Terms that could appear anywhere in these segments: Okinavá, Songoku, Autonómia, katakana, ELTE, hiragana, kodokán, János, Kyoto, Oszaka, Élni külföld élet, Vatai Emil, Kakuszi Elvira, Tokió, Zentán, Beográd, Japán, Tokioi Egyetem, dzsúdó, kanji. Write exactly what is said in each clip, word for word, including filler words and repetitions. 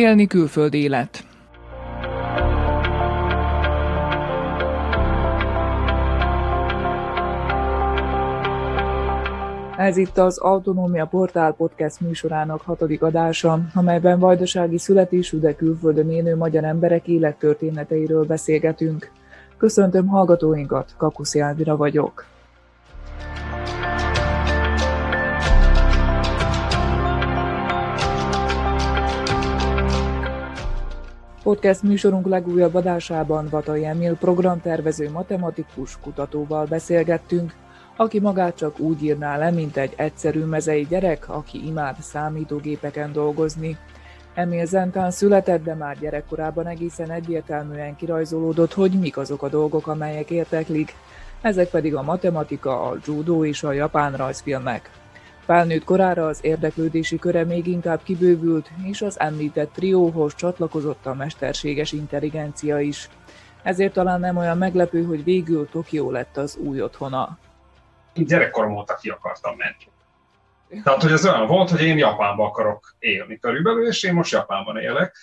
Élni külföld élet. Ez itt az Autonómia Portál podcast műsorának hatodik adása, amelyben vajdasági születésű, de külföldön élő magyar emberek élettörténeteiről beszélgetünk. Köszöntöm hallgatóinkat, Kakuszi Elvira vagyok. Podcast műsorunk legújabb adásában Vatai Emil programtervező matematikus kutatóval beszélgettünk, aki magát csak úgy írná le, mint egy egyszerű mezei gyerek, aki imád számítógépeken dolgozni. Emil Zentán született, de már gyerekkorában egészen egyértelműen kirajzolódott, hogy mik azok a dolgok, amelyek érteklik. Ezek pedig a matematika, a judó és a japán rajzfilmek. Felnőtt korára az érdeklődési köre még inkább kibővült, és az említett trióhoz csatlakozott a mesterséges intelligencia is. Ezért talán nem olyan meglepő, hogy végül Tokió lett az új otthona. Én gyerekkorom óta ki akartam menni. Tehát, hogy ez olyan volt, hogy én Japánban akarok élni körülbelül, és én most Japánban élek.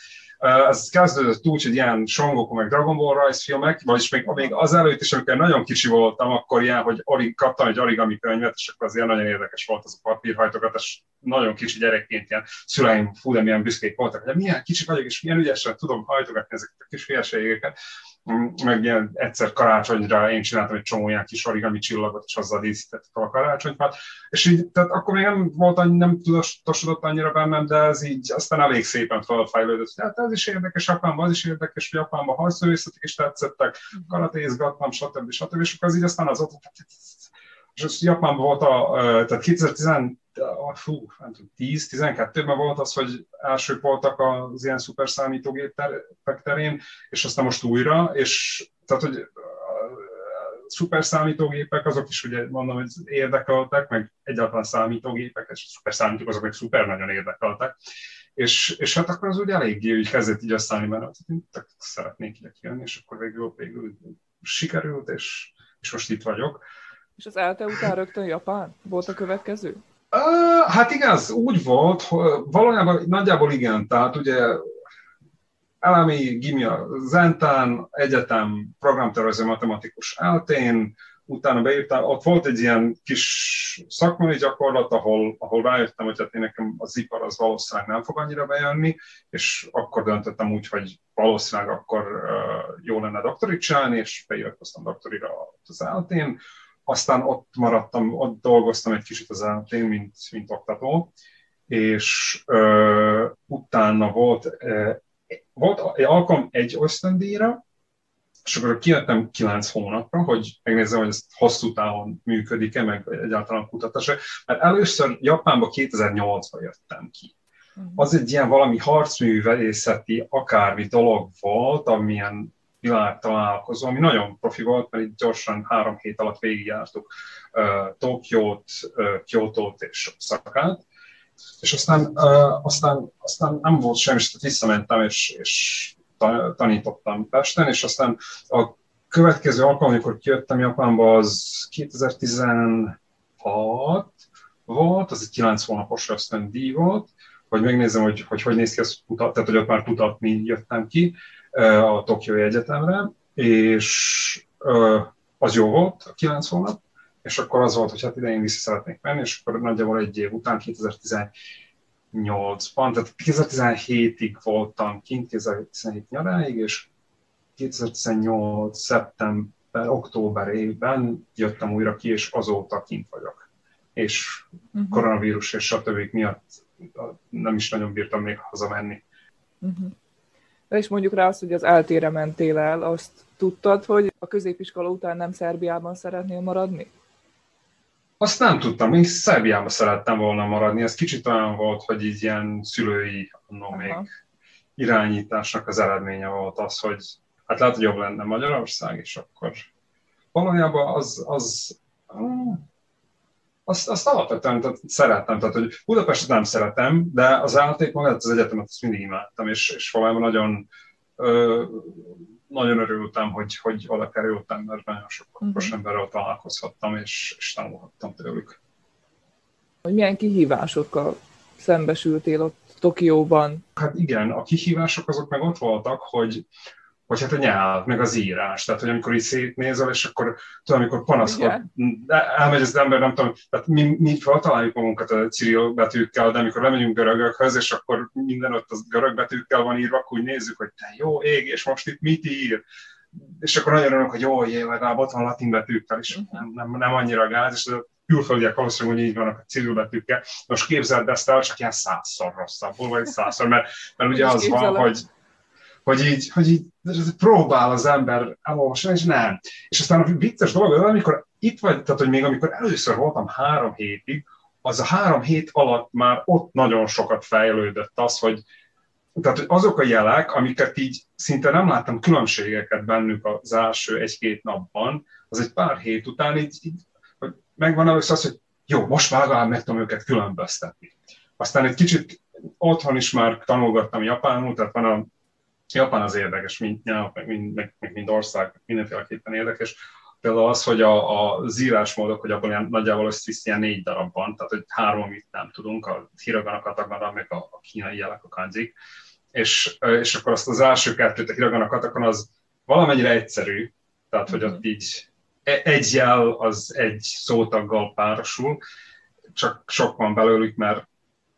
Ez kezdődött úgy, hogy ilyen Songoku meg Dragon Ball rajzfilmek, vagyis még, még azelőtt is, amikor nagyon kicsi voltam, akkor ilyen, hogy orig, kaptam egy origami könyvet, és akkor az ilyen nagyon érdekes volt az a papírhajtokat, és nagyon kicsi gyerekként ilyen szüleim fú, de milyen büszkék voltak, de milyen kicsi vagyok, és milyen ügyesen tudom hajtogatni ezeket a kis hülyeségeket. Meg ilyen egyszer karácsonyra én csináltam egy csomó ilyen kis origami csillagot, és azzal díszítettek a karácsonyfát. És így, tehát akkor még nem volt annyi, nem tudatosodott annyira bennem, de ez így aztán elég szépen felfejlődött. Tehát ez is érdekes Japánban, az is érdekes, hogy Japánban harcművészetek is tetszettek, karatéizgattam, stb. Stb. És akkor az így aztán az ott, és Japánban volt a, tehát kétezer-tíz-tizenkettőben volt az, hogy elsők voltak az ilyen szuper számítógépek terén, és aztán most újra, és tehát, hogy szuper számítógépek azok is, ugye mondom, hogy érdekeltek, meg egyáltalán számítógépek, és szuper számítók azok, hogy szuper nagyon érdekeltek, és, és hát akkor az úgy eléggé úgy kezdett így aztán, mert szeretnék ide kijönni, és akkor végül, végül sikerült, és, és most itt vagyok. És az ELTE után rögtön Japán volt a következő? Uh, hát igen, az úgy volt, valójában nagyjából igen, tehát ugye elemi gimia Zentán, egyetem, programtervező matematikus ELTÉn, utána beírtam, ott volt egy ilyen kis szakmai gyakorlat, ahol, ahol rájöttem, hogy hát én nekem az ipar az valószínűleg nem fog annyira bejönni, és akkor döntöttem úgy, hogy valószínűleg akkor uh, jó lenne doktorit csinálni, és beiratkoztam doktorira az ELTÉn. Aztán ott maradtam, ott dolgoztam egy kicsit az eltén, mint, mint oktató, és ö, utána volt, ö, volt alkalom egy ösztöndíjra, és akkor kijöttem kilenc hónapra, hogy megnézzem, hogy ez hosszú távon működik-e, meg egyáltalán kutatás. Mert először Japánba kétezer-nyolcban jöttem ki. Az egy ilyen valami harcművészeti akármi dolog volt, amilyen világtalálkozó, ami nagyon profi volt, mert itt gyorsan három hét alatt végigjártuk uh, Tokiót, uh, Kyotót és Oszakát, és aztán, uh, aztán, aztán nem volt semmi, tehát visszamentem, és, és tanítottam Pesten, és aztán a következő alkalom, amikor kijöttem Japánba, az kétezer-tizenhat volt, az egy kilenc hónapos ösztöndíj volt, hogy megnézem, hogy, hogy hogy néz ki az kutat, tehát hogy ott már kutatni jöttem ki, a Tokioi Egyetemre, és az jó volt, a kilenc hónap, és akkor az volt, hogy hát ide én vissza szeretnék menni, és akkor nagyjából egy év után, kétezer-tizennyolcban, tehát kétezer-tizenhétig voltam kint, kétezer-tizenhét nyaráig, és kétezer-tizennyolc szeptember, októberében jöttem újra ki, és azóta kint vagyok. És uh-huh. koronavírus és stb. Miatt nem is nagyon bírtam még hazamenni. Uh-huh. De is mondjuk rá azt, hogy az eltére mentél el, azt tudtad, hogy a középiskola után nem Szerbiában szeretnél maradni? Azt nem tudtam, én Szerbiában szerettem volna maradni. Ez kicsit olyan volt, hogy így ilyen szülői annó még irányításnak az eredménye volt az, hogy hát lehet, hogy jobb lenne Magyarország, és akkor valójában az... az Azt, azt alapvetően tehát szerettem, tehát hogy Budapestet nem szeretem, de az állatét magát, az egyetemet azt mindig imádtam, és, és valójában nagyon, ö, nagyon örültem, hogy, hogy oda kerültem, mert nagyon sok okos emberrel találkozhattam, és, és tanulhattam tőlük. Hogy milyen kihívásokkal szembesültél ott Tokióban? Hát igen, a kihívások azok meg ott voltak, hogy, hogy hát a nyelv, meg az írás. Tehát, hogy amikor így szétnézel, és akkor tudom, amikor panaszkod, elmegy az ember, nem tudom, tehát mi, mi feltaláljuk magunkat a ciril betűkkel, de amikor lemegyünk görögökhöz, és akkor minden ott az görög betűkkel van írva, akkor úgy nézzük, hogy te jó ég, és most itt mit ír? És akkor nagyon örülünk, hogy jó, jé, legalább ott van latin betűkkel, és nem, nem, nem annyira gáz, és külföldiek valószínűleg így vannak a civil betűkkel. Most képzeld ezt el, csak ilyen százszor rosszabbul, vagy százszor, mert, mert ugye az van, hogy, hogy, így, hogy így próbál az ember elolvasni, és nem. És aztán a vicces dolog, amikor itt vagy, tehát hogy még amikor először voltam három hétig, az a három hét alatt már ott nagyon sokat fejlődött az, hogy tehát azok a jelek, amiket így szinte nem láttam különbségeket bennük az első egy-két napban, az egy pár hét után így, így megvan először az, hogy jó, most már meg tudom őket különböztetni. Aztán egy kicsit otthon is már tanulgattam japánul, tehát van a japán az érdekes, mint nyelv, meg mind, meg, meg mind ország, mindenféleképpen érdekes. Például az, hogy a, az írásmódok, hogy abban ilyen, nagyjából összvisz ilyen négy darab van, tehát hogy három itt nem tudunk, a hiragana, katakana, meg a, a kínai jelek, a kanjik. És, és akkor azt az első kettőt, a hiragana, katakana, az valamennyire egyszerű, tehát hogy ott így egy jel az egy szótaggal párosul, csak sok van belőlük, mert,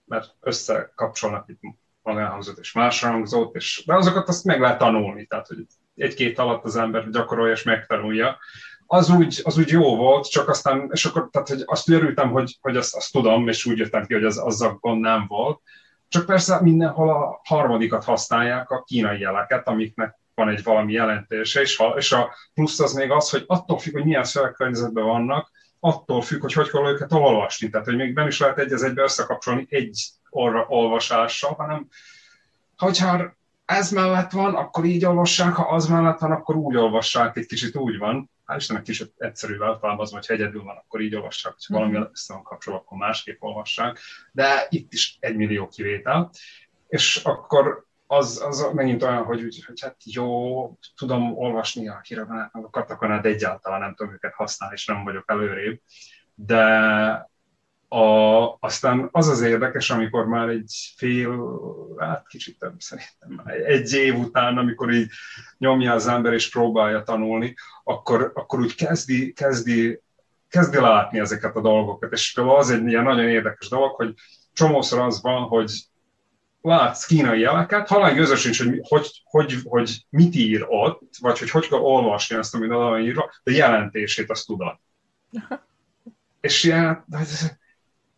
mert összekapcsolnak itt magánhangzót és másrangzót, és de azokat azt meg lehet tanulni, tehát hogy egy-két alatt az ember gyakorolja és megtanulja. Az úgy, az úgy jó volt, csak aztán, és akkor, tehát hogy azt örültem, hogy, hogy azt, azt tudom, és úgy jöttem ki, hogy az, azzal gond nem volt. Csak persze mindenhol a harmadikat használják, a kínai jeleket, amiknek van egy valami jelentése, és a plusz az még az, hogy attól függ, hogy milyen szövegkörnyezetben vannak, attól függ, hogy hogy kell őket olvasni. Tehát, hogy még nem is lehet egy az egybe összekapcsolni egy orra olvasással, hanem hogyha ez mellett van, akkor így olvassák, ha az mellett van, akkor úgy olvassák, egy kicsit úgy van. Hál' Istennek kicsit egyszerűvel találkozom, hogyha egyedül van, akkor így olvassák, hogyha mm-hmm. valamivel össze van kapcsolva, akkor másképp olvassák. De itt is egy millió kivétel. És akkor Az, az megint olyan, hogy, hogy, hogy hát jó, tudom olvasni a híraganát, meg a katakanát, de egyáltalán nem tudom őket használni, és nem vagyok előrébb. De a, aztán az az érdekes, amikor már egy fél, hát kicsit több szerintem, egy év után, amikor így nyomja az ember és próbálja tanulni, akkor, akkor úgy kezdi, kezdi, kezdi látni ezeket a dolgokat. És az egy ilyen nagyon érdekes dolog, hogy csomószor az van, hogy látsz kínai jeleket, halvány közöm sincs, hogy, hogy, hogy, hogy mit ír ott, vagy hogy hogy kell olvasni azt, amit oda írva, de jelentését azt tudod. És ilyen,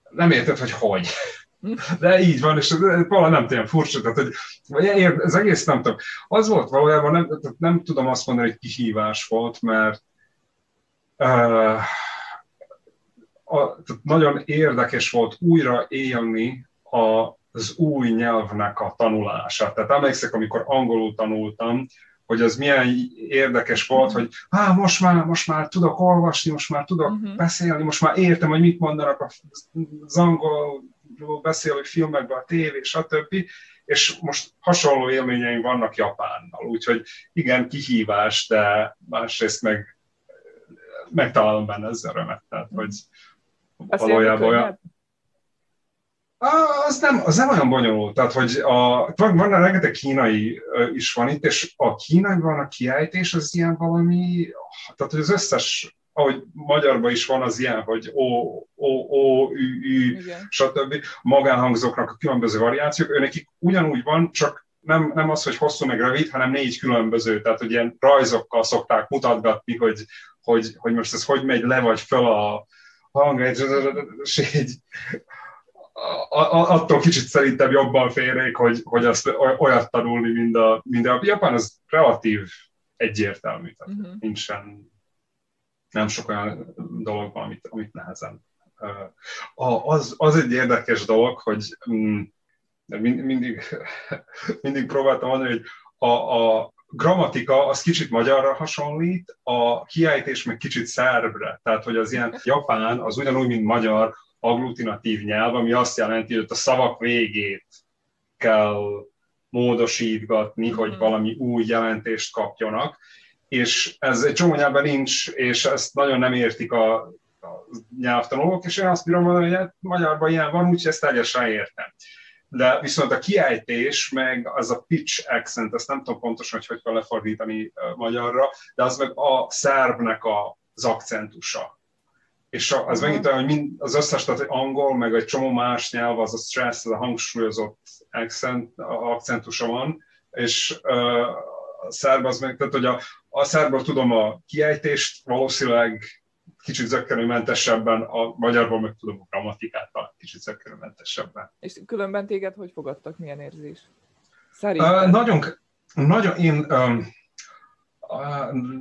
nem érted, hogy hogy. De így van, és valami nem tényleg furcsa, tehát hogy, ez egész nem tudom. Az volt valójában, nem, nem tudom azt mondani, hogy kihívás volt, mert uh, a, nagyon érdekes volt újra élni a az új nyelvnek a tanulása. Tehát emlékszek, amikor angolul tanultam, hogy az milyen érdekes volt, uh-huh. hogy há, most már, most már tudok olvasni, most már tudok uh-huh. beszélni, most már értem, hogy mit mondanak az angolról beszélő filmekben, a tévé, stb. És most hasonló élményeim vannak Japánnal. Úgyhogy igen, kihívás, de másrészt meg megtalálom benne az örömet. Tehát, hogy valójában olyan... Az nem, az nem olyan bonyolult, tehát hogy a, van a rengeteg kínai is van itt, és a kínaiban a kiejtés az ilyen valami, tehát hogy az összes, ahogy magyarban is van az ilyen, hogy ó, ó, ó, ü, ü, stb. Magánhangzóknak a különböző variációk, őnekik ugyanúgy van, csak nem, nem az, hogy hosszú meg rövid, hanem négy különböző, tehát hogy ilyen rajzokkal szokták mutatgatni, hogy, hogy, hogy most ez hogy megy le vagy föl a hang, és így... attól kicsit szerintem jobban férnék, hogy, hogy azt olyat tanulni, mint a, mint a japán, az relatív egyértelmű, tehát uh-huh. nincsen, nem sok olyan dolog van, amit, amit nehezen. Az, az egy érdekes dolog, hogy mindig, mindig próbáltam mondani, hogy a, a grammatika az kicsit magyarra hasonlít, a kiejtés meg kicsit szerbre, tehát hogy az ilyen japán az ugyanúgy, mint magyar, agglutinatív nyelv, ami azt jelenti, hogy a szavak végét kell módosítgatni, mm. hogy valami új jelentést kapjanak, és ez egy csomó nyelvben nincs, és ezt nagyon nem értik a, a nyelvtanulók, és én azt bírom mondani, hogy hát magyarban ilyen van, úgyhogy ezt teljesen értem. De viszont a kiejtés, meg az a pitch accent, ezt nem tudom pontosan, hogy hogy kell lefordítani magyarra, de az meg a szerbnek az akcentusa. És az uh-huh. megint olyan, hogy az összes, tehát angol, meg egy csomó más nyelv, az a stress, az a hangsúlyozott accent, akcentusa van, és uh, a szerb az meg, tehát hogy a, a szerből tudom a kiejtést, valószínűleg kicsit zökkenőmentesebben, a magyarban meg tudom a grammatikát talán kicsit zökkenőmentesebben. És különben téged hogy fogadtak, milyen érzés? Uh, nagyon, nagyon én... Um,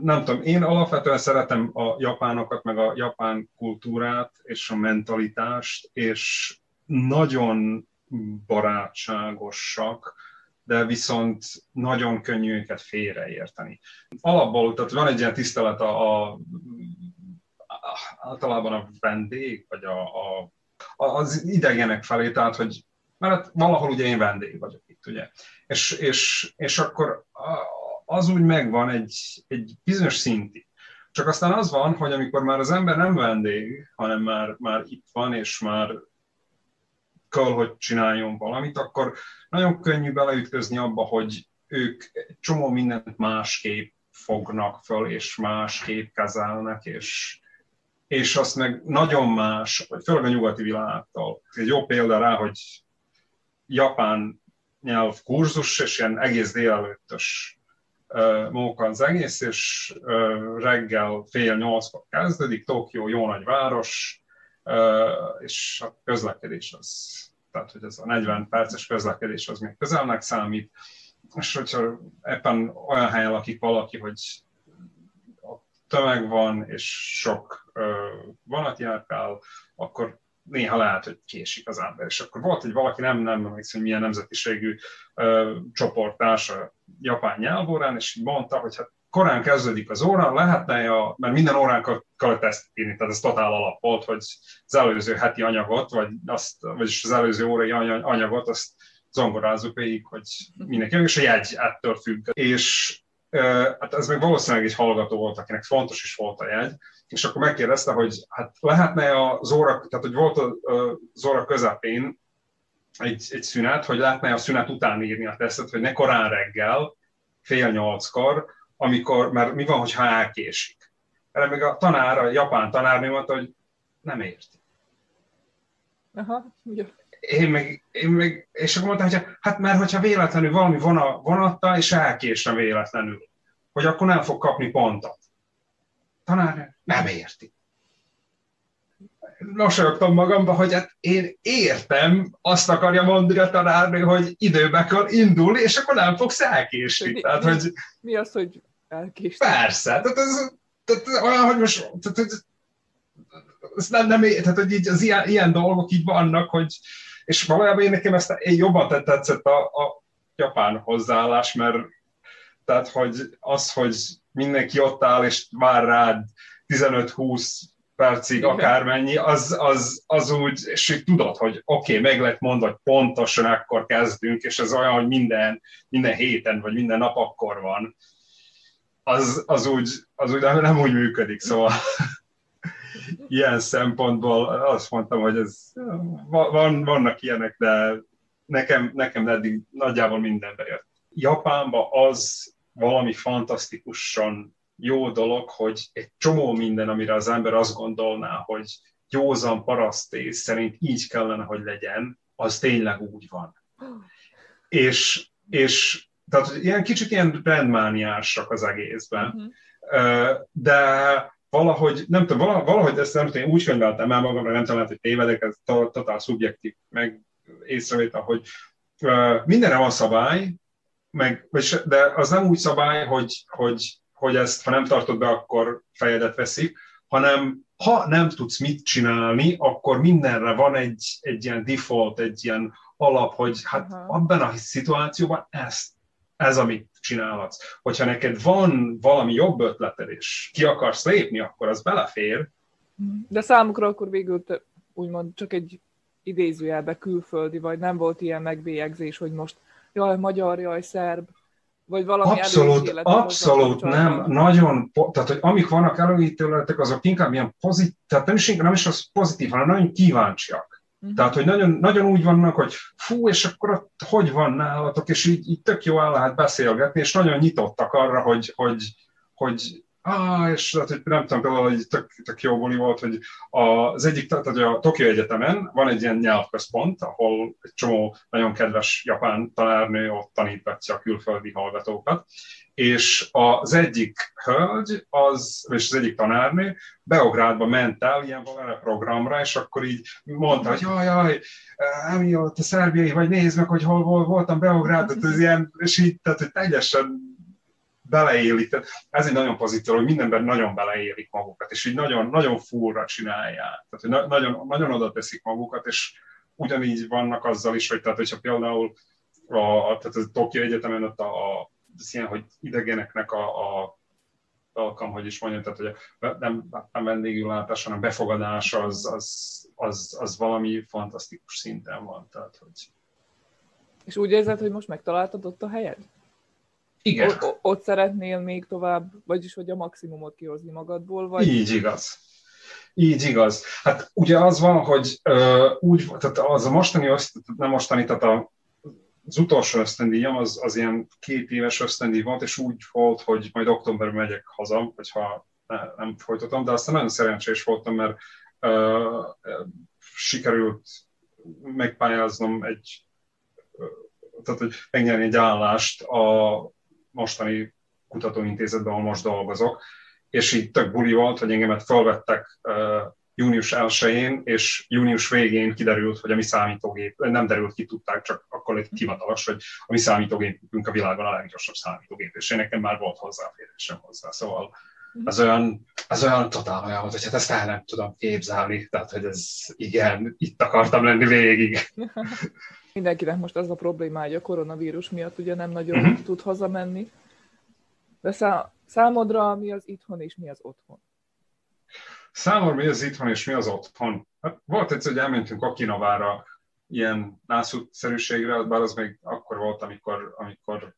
Nem tudom, én alapvetően szeretem a japánokat, meg a japán kultúrát és a mentalitást, és nagyon barátságosak, de viszont nagyon könnyű őket félreérteni. Alapból, tehát van egy ilyen tisztelet a, a, általában a vendég, vagy a, a, az idegenek felé, tehát hogy mert valahol ugye én vendég vagyok itt, ugye. És, és, és akkor... A, az úgy megvan egy, egy bizonyos szintig. Csak aztán az van, hogy amikor már az ember nem vendég, hanem már, már itt van, és már kell, hogy csináljon valamit, akkor nagyon könnyű beleütközni abba, hogy ők csomó mindent másképp fognak föl, és másképp kezelnek, és, és azt meg nagyon más, főleg a nyugati világtól. Egy jó példa rá, hogy japán nyelvkurzus, és ilyen egész délelőttös móka az egész, és reggel fél nyolckor kezdődik, Tokió jó nagy város, és a közlekedés az, tehát hogy ez a negyven perces közlekedés az még közelnek számít, és hogyha éppen olyan helyen lakik valaki, hogy a tömeg van, és sok vonatjárkál, akkor néha lehet, hogy késik az ember. És akkor volt, hogy valaki nem, nem emlékszem, hogy milyen nemzetiségű ö, csoporttárs a japán nyelvórán, és így mondta, hogy hát korán kezdődik az óra, lehetne, a, mert minden órán kellett ezt írni, tehát ez totál alap volt, hogy az előző heti anyagot, vagy azt, vagyis az előző órai anyagot, azt zongorázzuk végig, hogy mindenki, és a jegy ettől függ. És ö, hát ez még valószínűleg egy hallgató volt, akinek fontos is volt a jegy, és akkor megkérdezte, hogy hát lehetne az óra, tehát hogy volt az óra közepén egy, egy szünet, hogy lehetne a szünet után írni a tesztet, hogy ne korán reggel, fél nyolckor, amikor, mert mi van, hogyha elkésik. Erre még a tanár, a japán tanárnő mondta, hogy nem érti. Aha, ugye. Én meg, én meg, és akkor mondtam, hogy hát mert hogyha véletlenül valami vonatta, és elkésne véletlenül, hogy akkor nem fog kapni pontot. Tanár nem érti. Mosolyogtam magamba, hogy hát én értem, azt akarja mondani a tanárnő, hogy időbe kell indulni, és akkor nem fogsz elkésni. Mi, tehát, mi, hogy... mi az, hogy elkésni? Persze. Tehát ez, tehát olyan, hogy most... Tehát, ez nem, nem, tehát, hogy így az ilyen, ilyen dolgok így vannak, hogy... És valójában én nekem ezt én jobban tetszett a, a japán hozzáállás, mert tehát, hogy az, hogy mindenki ott áll, és vár rád tizenöt-húsz percig, akármennyi, az, az, az úgy, és így tudod, hogy oké, okay, meg lehet mondani, hogy pontosan akkor kezdünk, és ez olyan, hogy minden, minden héten, vagy minden nap akkor van, az, az, úgy, az úgy nem, nem úgy működik, szóval ilyen szempontból azt mondtam, hogy ez, van, vannak ilyenek, de nekem, nekem eddig nagyjából mindenbe jött. Japánban az valami fantasztikusan jó dolog, hogy egy csomó minden, amire az ember azt gondolná, hogy józan parasztész szerint így kellene, hogy legyen, az tényleg úgy van. És, és tehát ilyen kicsit ilyen rendmániásak az egészben, uh-huh. de valahogy, nem tudom, valahogy ezt nem tudom, én úgy könyveltem el magamra, nem tudom, lehet, hogy tévedek, ez totál szubjektív meg észrevétel, hogy mindenre van szabály, meg, de az nem úgy szabály, hogy, hogy, hogy ezt, ha nem tartod be, akkor fejedet veszik, hanem ha nem tudsz mit csinálni, akkor mindenre van egy, egy ilyen default, egy ilyen alap, hogy hát Aha. abban a szituációban ez, ez, amit csinálhatsz. Hogyha neked van valami jobb ötleted, és ki akarsz lépni, akkor az belefér. De számukra akkor végül te, úgymond csak egy idézőjelbe külföldi, vagy nem volt ilyen megbélyegzés, hogy most jaj, magyar, jaj, szerb, Vagy valami abszolút, abszolút nem. Nagyon, tehát, hogy amik vannak előítőletek, azok inkább ilyen pozitív, tehát nem is, nem is az pozitív, hanem nagyon kíváncsiak. Mm. Tehát, hogy nagyon, nagyon úgy vannak, hogy fú, és akkor hogy van nálatok, és így, így tök jó el lehet beszélgetni, és nagyon nyitottak arra, hogy, hogy, hogy áh, és tehát, hogy nem tudom, például, hogy tök, tök jó buli volt, hogy az egyik, tehát a Tokioi Egyetemen van egy ilyen nyelvközpont, ahol egy csomó nagyon kedves japán tanárnő ott tanítgatja a külföldi hallgatókat, és az egyik hölgy, az, és az egyik tanárnő Beográdba ment el ilyen valami programra, és akkor így mondta, hogy jaj, jaj, emiatt a szerbiai vagy, nézd meg, hogy hol, hol voltam Beográdban, és így, tehát, hogy teljesen beleélik. Ez egy nagyon pozitív, hogy mindenben nagyon beleélik magukat, és így nagyon, nagyon fullra csinálják. Tehát, hogy na, nagyon, nagyon oda teszik magukat, és ugyanígy vannak azzal is, hogy tehát, hogyha például a, tehát a Tokió Egyetemen ott a, a, az ilyen, hogy idegeneknek a, a alkalom, hogy is mondjam, tehát, hogy a, nem, nem vendégüllátás, hanem befogadás, az, az, az, az valami fantasztikus szinten van. Tehát, hogy... És úgy érzed, hogy most megtaláltad ott a helyed? Igen. O- ott szeretnél még tovább, vagyis hogy a maximumot kihozni magadból? Vagy... Így igaz. Így igaz. Hát ugye az van, hogy uh, úgy, tehát az a mostani ösztöndíj, nem mostani, tehát a, az utolsó ösztöndíjam, az, az ilyen két éves ösztöndíj volt, és úgy volt, hogy majd októberben megyek haza, hogyha ne, nem folytatom, de aztán nagyon szerencsés voltam, mert uh, sikerült megpályáznom egy, tehát, hogy megnyerni egy állást a mostani kutatóintézetben, ahol most dolgozok, és így tök buli volt, hogy engemet felvettek uh, június elsején, és június végén kiderült, hogy a mi számítógép, nem derült ki, tudták, csak akkor egy hivatalos, hogy a mi számítógépünk a világon a leggyorsabb számítógép, és én nekem már volt hozzáférésem hozzá, szóval ez olyan, ez olyan totál olyan volt, hogy hát ezt el nem tudom képzelni, tehát, hogy ez igen, itt akartam lenni végig. Mindenkinek most az a problémája, a koronavírus miatt ugye nem nagyon uh-huh. tud hazamenni. De szá- számodra mi az itthon és mi az otthon? Számomra mi az itthon és mi az otthon? Hát volt egyszer, hogy elmentünk Okinavára ilyen nászútszerűségre, bár az még akkor volt, amikor, amikor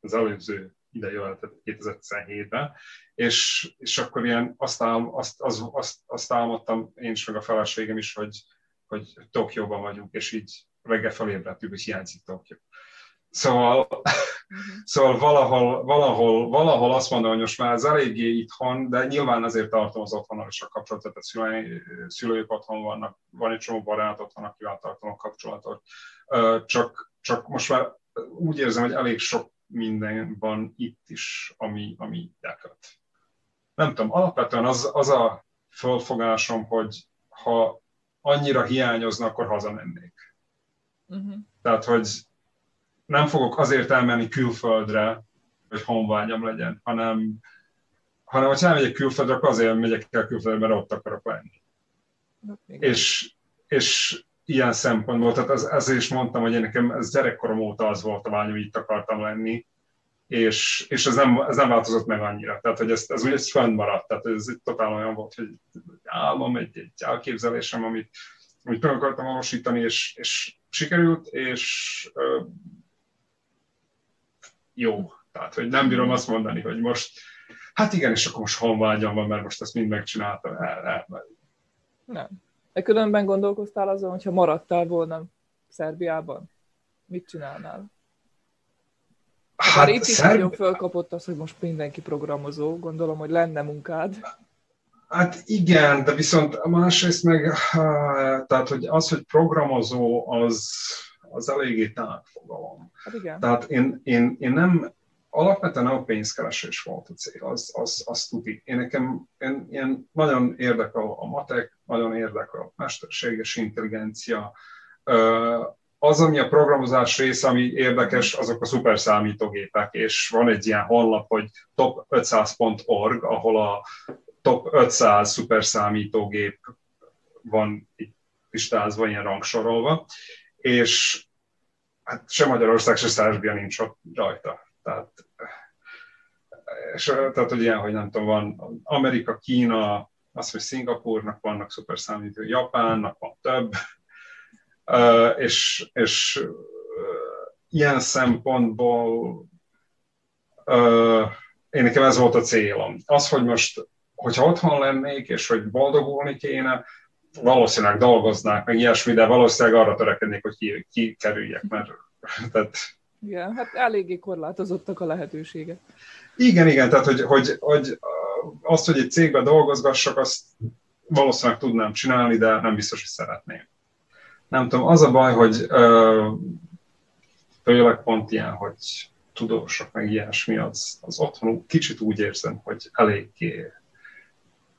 az előző ide jöhetett kétezer-tizenhétben, és, és akkor ilyen azt, ál, azt, az, azt, azt álmodtam én is, meg a feleségem is, hogy hogy Tokióban vagyunk, és így reggel felébredtük, hogy hiányzik Tokió. Szóval, mm-hmm. szóval valahol, valahol, valahol azt mondom, hogy most már ez eléggé itthon, de nyilván azért tartom az otthonnal is a kapcsolatot, a szülői, szülők otthon vannak, van egy csomó barát otthon, akivel tartom a kapcsolatot. Csak, csak most már úgy érzem, hogy elég sok minden van itt is, ami, ami elkölt. Nem tudom, alapvetően az, az a fölfogásom, hogy ha annyira hiányozna, akkor hazamennék. Uh-huh. Tehát, hogy nem fogok azért elmenni külföldre, hogy honvágyam legyen, hanem, hanem hogyha elmegyek külföldre, akkor azért megyek el külföldre, mert ott akarok lenni. És, és ilyen szempontból, tehát ez, ezért is mondtam, hogy én nekem ez gyerekkorom óta az volt a vágy, hogy itt akartam lenni, és, és ez, nem, ez nem változott meg annyira. Tehát, hogy ez, ez úgy ez fönnmaradt. Tehát ez totál olyan volt, hogy álmom, egy, egy elképzelésem, amit, amit meg akartam valósítani, és, és sikerült, és ö, jó. Tehát, hogy nem bírom azt mondani, hogy most, hát igen, és akkor most honvágyam van, mert most ezt mind megcsináltam. El, el, el. Nem. De különben gondolkoztál azon, hogyha maradtál volna Szerbiában, mit csinálnál? Hát, hát itt is szerb... nagyon fölkapott az, hogy most mindenki programozó, gondolom, hogy lenne munkád. Hát igen, de viszont másrészt meg, tehát hogy az, hogy programozó, az, az eléggé tágfogalom. Hát igen. Tehát én, én, én nem, alapvetően a pénzkeresés volt a cél, az, az, az tuti. Én nekem én, én nagyon érdekel a matek, nagyon érdekel a mesterséges intelligencia. Az, ami a programozás része, ami érdekes, azok a szuperszámítógépek, és van egy ilyen honlap, hogy top ötszáz pont org, ahol a top ötszáz szuperszámítógép van itt listázva, ilyen rangsorolva, és hát se Magyarország, se Szerbia nincs ott rajta. Tehát, és, tehát, hogy ilyen, hogy nem tudom, van Amerika, Kína, azt mondja, Szingapúrnak vannak szuperszámítógép, Japánnak van több. Uh, és, és uh, ilyen szempontból Én nekem ez volt a célom. Az, hogy most, hogyha otthon lennék, és hogy boldogulni kéne, valószínűleg dolgoznák, meg ilyesmi, de valószínűleg arra törekednék, hogy kikerüljek, ki mert... Tehát... Igen, hát eléggé korlátozottak a lehetőségek. Igen, igen, tehát hogy, hogy, hogy azt, hogy egy cégben dolgozgassak, azt valószínűleg tudnám csinálni, de nem biztos, hogy szeretném. Nem tudom, az a baj, hogy főleg pont ilyen, hogy tudósok, meg ilyesmi, az, az otthon kicsit úgy érzem, hogy eléggé,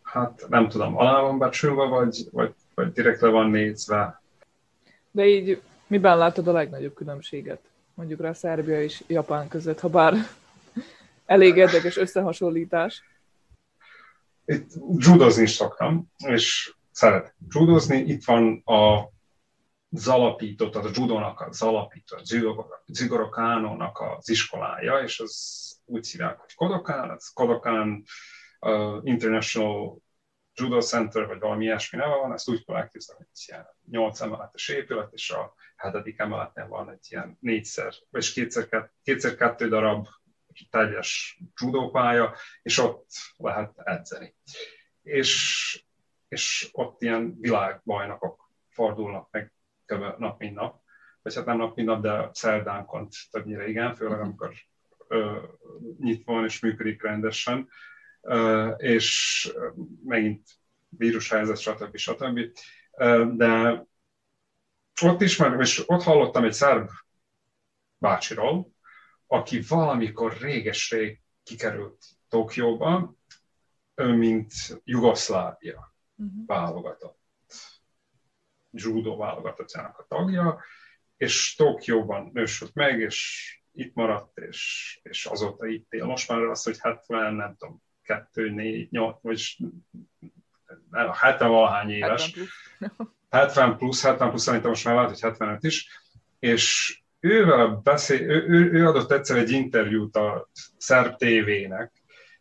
hát nem tudom, alá van becsülve, vagy, vagy, vagy direkt le van nézve. De így miben látod a legnagyobb különbséget? Mondjuk rá Szerbia és Japán között, ha bár elég érdekes összehasonlítás. Itt judozni is szoktam, és szeretek judozni. Itt van a az alapító, tehát a judónak az alapító, a zigorokánónak az iskolája, és az úgy hívják, hogy kodokán, az kodokán uh, International Judo Center, vagy valami ilyesmi neve van, ezt úgy kollektívzem, hogy ilyen nyolc emeletes épület, és a hetedik emeletnél van egy ilyen négyszer, és kétszer, kétszer kettő darab teljes judópálya, és ott lehet edzeni. És, és ott ilyen világbajnokok fordulnak meg nap, mint nap, vagy hát nem nap, mint nap, de szerdánként többnyire igen, főleg amikor ö, nyitva van és működik rendesen, ö, és megint vírushelyzet, stb. stb. Ö, de ott ismerem, és ott hallottam egy szerb bácsiról, aki valamikor réges-rég kikerült Tokióba, mint Jugoszlávia uh-huh. válogatott. Judo válogatottjának a tagja, és Tokióban nősült meg, és itt maradt, és, és azóta itt él. Most már az, hogy hetven, nem tudom, kettő, négy, nyolc, vagy hetven valahány éves. hetven plusz, hetven plusz, szerintem most már lehet, hogy hetvenöt is, és ővel beszél, ő, ő, ő adott egyszer egy interjút a szerb tévének,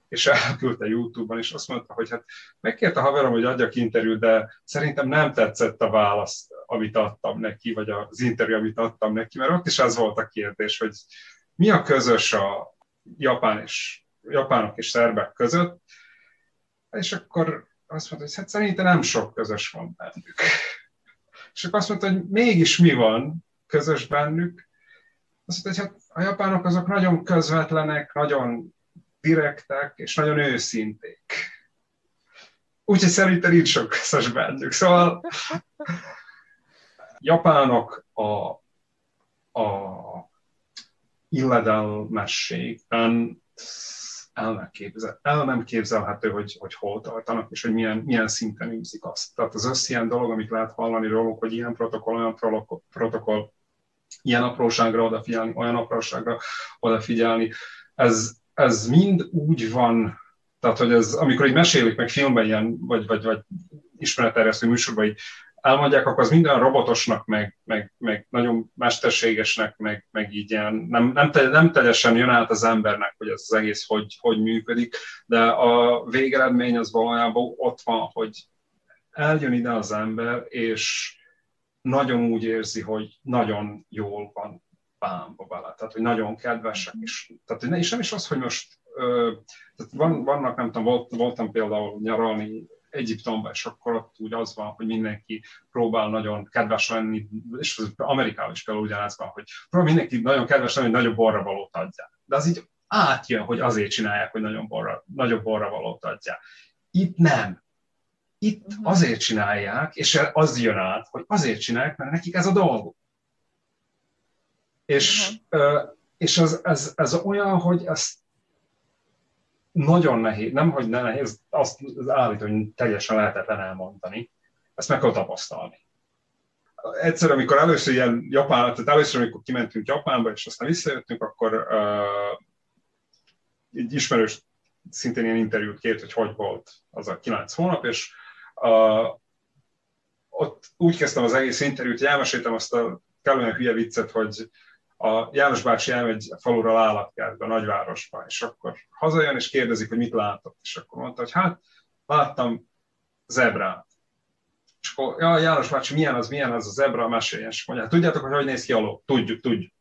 és elküldte YouTube-ban, és azt mondta, hogy hát megkérte haverom, hogy adjak interjút, de szerintem nem tetszett a válasz, amit adtam neki, vagy az interjú, amit adtam neki, mert ott is ez volt a kérdés, hogy mi a közös a japán és, japánok és szerbek között, és akkor azt mondta, hogy hát szerintem nem sok közös van bennük. És akkor azt mondta, hogy mégis mi van közös bennük. Azt mondta, hogy hát a japánok azok nagyon közvetlenek, nagyon direktek, és nagyon őszinték. Úgyhogy szerintem nincs sok közös bennük. Szóval japánok a, a illedelmességben el, képzel, el nem képzelhető, hogy, hogy hol tartanak, és hogy milyen, milyen szinten űzik azt. Tehát az össz ilyen dolog, amit lehet hallani róluk, hogy ilyen protokoll, olyan protokoll, protokoll ilyen apróságra odafigyelni, olyan apróságra odafigyelni, ez Ez mind úgy van, tehát, hogy ez, amikor így mesélik meg filmben ilyen, vagy, vagy, vagy ismeretterjesztő műsorban így elmondják, akkor az minden robotosnak, meg, meg, meg nagyon mesterségesnek, meg, meg így ilyen, nem, nem, nem teljesen jön át az embernek, hogy ez az egész hogy, hogy működik, de a végeredmény az valójában ott van, hogy eljön ide az ember, és nagyon úgy érzi, hogy nagyon jól van bámba bele, tehát, hogy nagyon kedvesek is. Tehát, hogy ne, és nem is az, hogy most ö, tehát van, vannak, nem tudom, volt, voltam például nyaralni Egyiptomban, és akkor ott úgy az van, hogy mindenki próbál nagyon kedves lenni, és az Amerikában is például ugyanaz van, hogy próbál mindenki nagyon kedves lenni, hogy nagyobb borravalót adják. De az így átjön, hogy azért csinálják, hogy nagyon borra, nagyobb borravalót adják. Itt nem. Itt azért csinálják, és az jön át, hogy azért csinálják, mert nekik ez a dolguk. És, és ez, ez, ez olyan, hogy ez nagyon nehéz, nem hogy ne nehéz, azt állítom, hogy teljesen lehetetlen elmondani, ezt meg kell tapasztalni. Egyszer, amikor először ilyen Japán, tehát először, amikor kimentünk Japánba, és aztán visszajöttünk, akkor uh, egy ismerős szintén ilyen interjút kért, hogy hogy volt az a kilenc hónap, és uh, ott úgy kezdtem az egész interjút, hogy elmeséltem azt a kellően hülye viccet, hogy a János bácsi elmegy a faluról állatkertbe, a nagyvárosba, és akkor hazajön, és kérdezik, hogy mit látott. És akkor mondta, hogy hát, láttam zebrát. És akkor, ja, János bácsi, milyen az, milyen az a zebra, meséljen. És mondja, tudjátok, hogy hogy néz ki a ló? Tudjuk, tudjuk.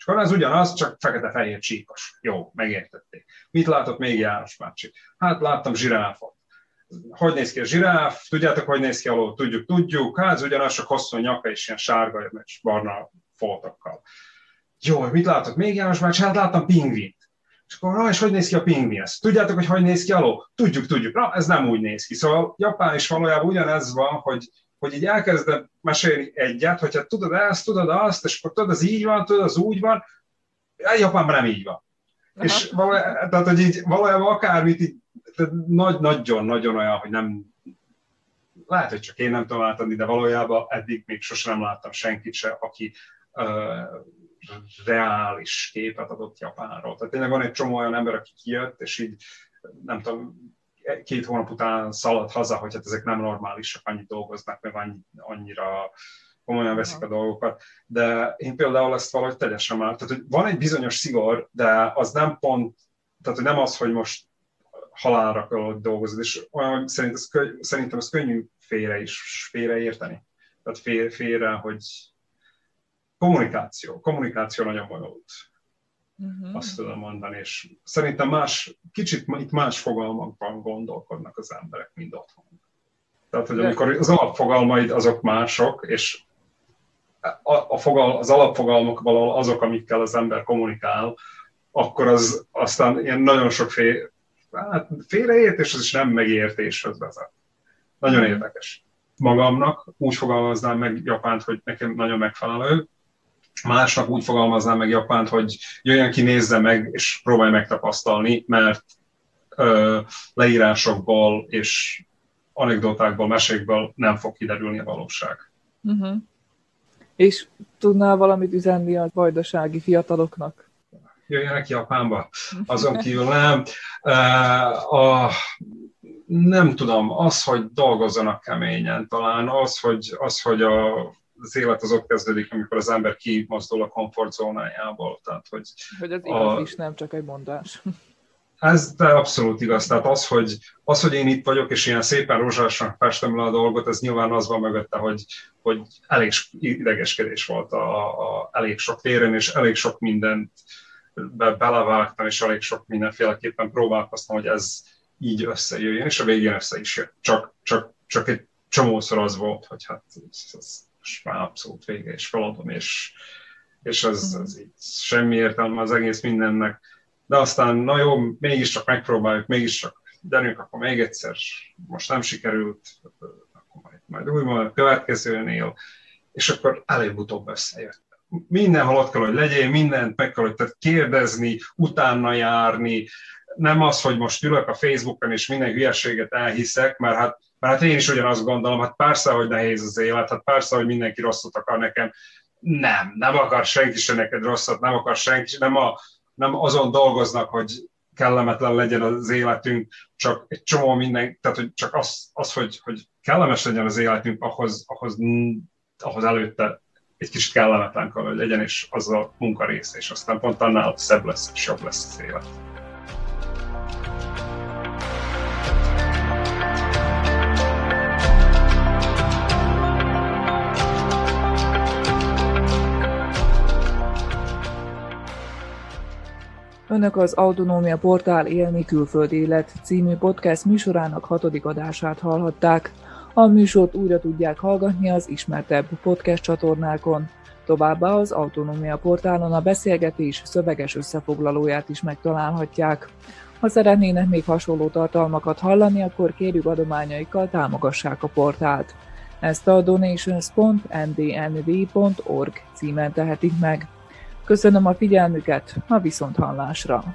És akkor ez ugyanaz, csak fekete-fehér csíkos. Jó, megértették. Mit látott még János bácsi? Hát láttam zsiráfot. Hogy néz ki a zsiráf? Tudjátok, hogy néz ki alól? Tudjuk, tudjuk. Hát ez ugyanaz, csak hosszú nyaka és ilyen sárga és barna foltokkal. Jó, mit látott még János bácsi? Hát láttam pingvint. És akkor, na, és hogy néz ki a pingvin? Ezt tudjátok, hogy hogy néz ki alól? Tudjuk, tudjuk. Na, ez nem úgy néz ki. Szóval Japán is valójában ugyanez van, hogy hogy így elkezded mesélni egyet, hogyha tudod ezt, tudod azt, és akkor tudod, az így van, tudod, az úgy van, Japánban nem így van. Aha. És valójában, tehát, hogy így valójában akármit, így, nagyon-nagyon olyan, hogy nem, lehet, hogy csak én nem tudom átadni, de valójában eddig még sosem nem láttam senkit se, aki uh, reális képet adott Japánról. Tehát tényleg van egy csomó olyan ember, aki kijött, és így, nem tudom, két hónap után szalad haza, hogy hát ezek nem normálisak, annyit dolgoznak, mert annyi, annyira komolyan veszik a dolgokat. De én például ezt valahogy teljesen már, tehát hogy van egy bizonyos szigor, de az nem pont, tehát hogy nem az, hogy most halálra kell dolgozni, és olyan, szerint ez, szerintem ez könnyű félre is, félreérteni. Tehát fél, félre, hogy kommunikáció, kommunikáció nagyon bonyolult. Uh-huh. Azt tudom mondani, és szerintem más, kicsit itt más fogalmakban gondolkodnak az emberek, mint otthon. Tehát, hogy amikor az alapfogalmaid azok mások, és a, a fogal, az alapfogalmak valahol azok, amikkel az ember kommunikál, akkor az aztán ilyen nagyon sok fél, hát félreértés, az is nem megértéshez vezet. Nagyon érdekes. Magamnak úgy fogalmaznám meg Japánt, hogy nekem nagyon megfelelő, másnak úgy fogalmaznám meg Japánt, hogy jöjjön ki, nézze meg, és próbálj megtapasztalni, mert ö, leírásokból és anekdotákból, mesékből nem fog kiderülni a valóság. Uh-huh. És tudnál valamit üzenni a vajdasági fiataloknak? Jöjjenek Japánba, azon kívül nem. Uh, a... Nem tudom, az, hogy dolgozzanak keményen, talán az, hogy, az, hogy a az élet az ott kezdődik, amikor az ember kimozdul a komfortzónájából. Tehát, hogy, hogy az igaz a... is, nem csak egy mondás. Ez de abszolút igaz. Tehát az hogy, az, hogy én itt vagyok, és ilyen szépen rózsásnak festem le a dolgot, ez nyilván az van mögötte, hogy, hogy elég idegeskedés volt a, a, elég sok téren, és elég sok mindent be, belevágtam, és elég sok mindenféleképpen próbálkoztam, hogy ez így összejöjjön, és a végén össze is jön. Csak, csak, csak egy csomószor az volt, hogy hát ez és már abszolút vége, és feladom, és, és ez, ez így semmi értelme az egész mindennek. De aztán, na jó, mégiscsak megpróbáljuk, mégiscsak gyerünk, akkor még egyszer, most nem sikerült, akkor majd, majd újból a következőnél, és akkor előbb-utóbb összejött. Mindenhol ott kell, hogy legyél, mindent meg kell, hogy kérdezni, utána járni, nem az, hogy most ülök a Facebookon, és minden hülyeséget elhiszek, mert hát Mert hát én is ugyanazt gondolom, hát persze, hogy nehéz az élet, hát persze, hogy mindenki rosszat akar nekem. Nem, nem akar senki se neked rosszat, nem akar senki, nem, a, nem azon dolgoznak, hogy kellemetlen legyen az életünk, csak egy csomó minden, tehát hogy csak az, az hogy, hogy kellemes legyen az életünk, ahhoz, ahhoz, ahhoz előtte egy kicsit kellemetlen kell, hogy legyen, és az a munka része, és aztán pont annál szebb lesz, és jobb lesz az élet. Önök az Autonómia portál Élni külföld élet című podcast műsorának hatodik adását hallhatták. A műsort újra tudják hallgatni az ismertebb podcast csatornákon. Továbbá az Autonómia portálon a beszélgetés szöveges összefoglalóját is megtalálhatják. Ha szeretnének még hasonló tartalmakat hallani, akkor kérjük adományaikkal támogassák a portált. Ezt a donations pont n d n v pont org címen tehetik meg. Köszönöm a figyelmüket, a viszonthallásra!